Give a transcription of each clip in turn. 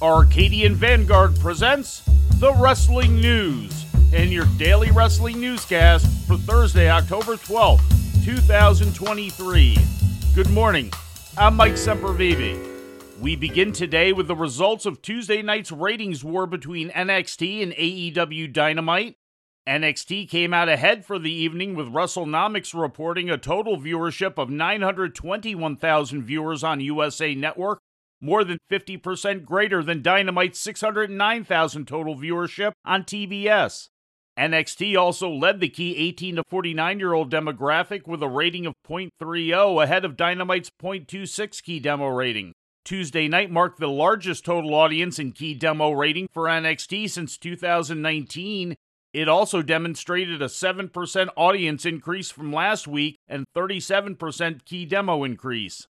Arcadian Vanguard presents The Wrestling News, and your daily wrestling newscast for Thursday, October 12th, 2023. Good morning. I'm Mike Sempervive. We begin today with the results of Tuesday night's ratings war between NXT and AEW Dynamite. NXT came out ahead for the evening with WrestleNomics reporting a total viewership of 921,000 viewers on USA Network, more than 50% greater than Dynamite's 609,000 total viewership on TBS. NXT also led the key 18 to 49-year-old demographic with a rating of 0.30 ahead of Dynamite's 0.26 key demo rating. Tuesday night marked the largest total audience and key demo rating for NXT since 2019. It also demonstrated a 7% audience increase from last week and 37% key demo increase.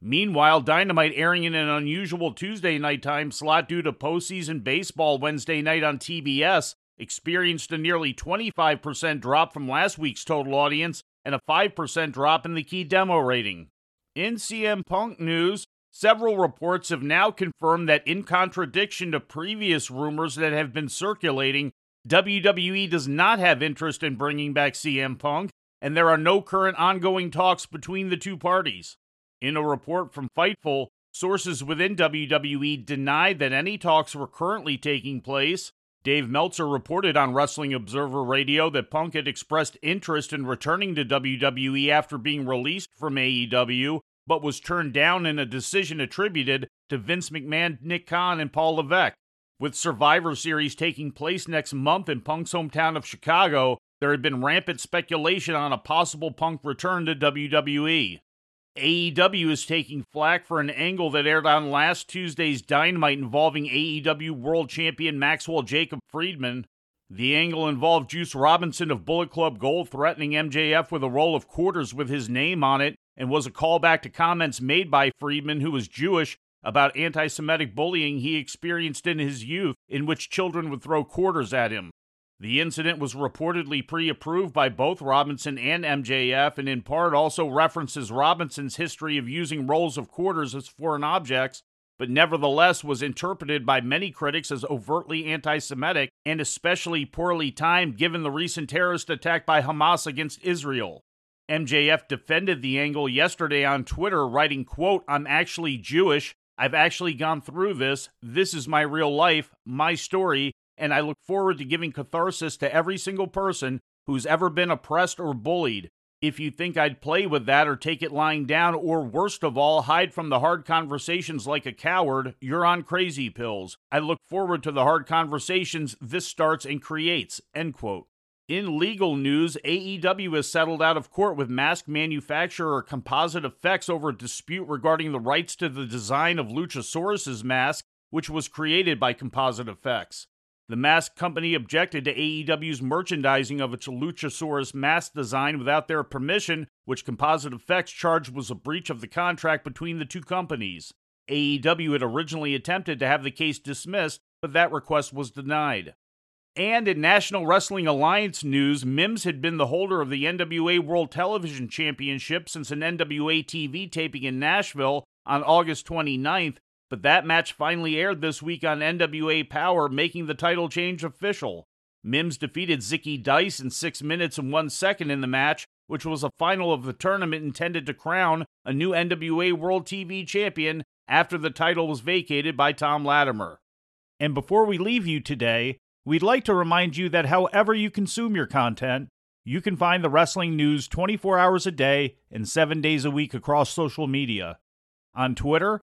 Meanwhile, Dynamite, airing in an unusual Tuesday night time slot due to postseason baseball Wednesday night on TBS, experienced a nearly 25% drop from last week's total audience and a 5% drop in the key demo rating. In CM Punk news, several reports have now confirmed that, in contradiction to previous rumors that have been circulating, WWE does not have interest in bringing back CM Punk, and there are no current ongoing talks between the two parties. In a report from Fightful, sources within WWE denied that any talks were currently taking place. Dave Meltzer reported on Wrestling Observer Radio that Punk had expressed interest in returning to WWE after being released from AEW, but was turned down in a decision attributed to Vince McMahon, Nick Khan, and Paul Levesque. With Survivor Series taking place next month in Punk's hometown of Chicago, there had been rampant speculation on a possible Punk return to WWE. AEW is taking flack for an angle that aired on last Tuesday's Dynamite involving AEW World Champion Maxwell Jacob Friedman. The angle involved Juice Robinson of Bullet Club Gold threatening MJF with a roll of quarters with his name on it, and was a callback to comments made by Friedman, who was Jewish, about anti-Semitic bullying he experienced in his youth, in which children would throw quarters at him. The incident was reportedly pre-approved by both Robinson and MJF, and in part also references Robinson's history of using rolls of quarters as foreign objects, but nevertheless was interpreted by many critics as overtly anti-Semitic and especially poorly timed given the recent terrorist attack by Hamas against Israel. MJF defended the angle yesterday on Twitter, writing, quote, "I'm actually Jewish. I've actually gone through this. This is my real life, my story, and I look forward to giving catharsis to every single person who's ever been oppressed or bullied. If you think I'd play with that or take it lying down or, worst of all, hide from the hard conversations like a coward, you're on crazy pills. I look forward to the hard conversations this starts and creates," end quote. In legal news, AEW has settled out of court with mask manufacturer Composite Effects over a dispute regarding the rights to the design of Luchasaurus' mask, which was created by Composite Effects. The mask company objected to AEW's merchandising of its Luchasaurus mask design without their permission, which Composite Effects charged was a breach of the contract between the two companies. AEW had originally attempted to have the case dismissed, but that request was denied. And in National Wrestling Alliance news, Mims had been the holder of the NWA World Television Championship since an NWA TV taping in Nashville on August 29th, but that match finally aired this week on NWA Power, making the title change official. Mims defeated Zicky Dice in 6 minutes and 1 second in the match, which was a final of the tournament intended to crown a new NWA World TV Champion after the title was vacated by Tom Latimer. And before we leave you today, we'd like to remind you that however you consume your content, you can find the wrestling news 24 hours a day and 7 days a week across social media. On Twitter,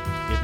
If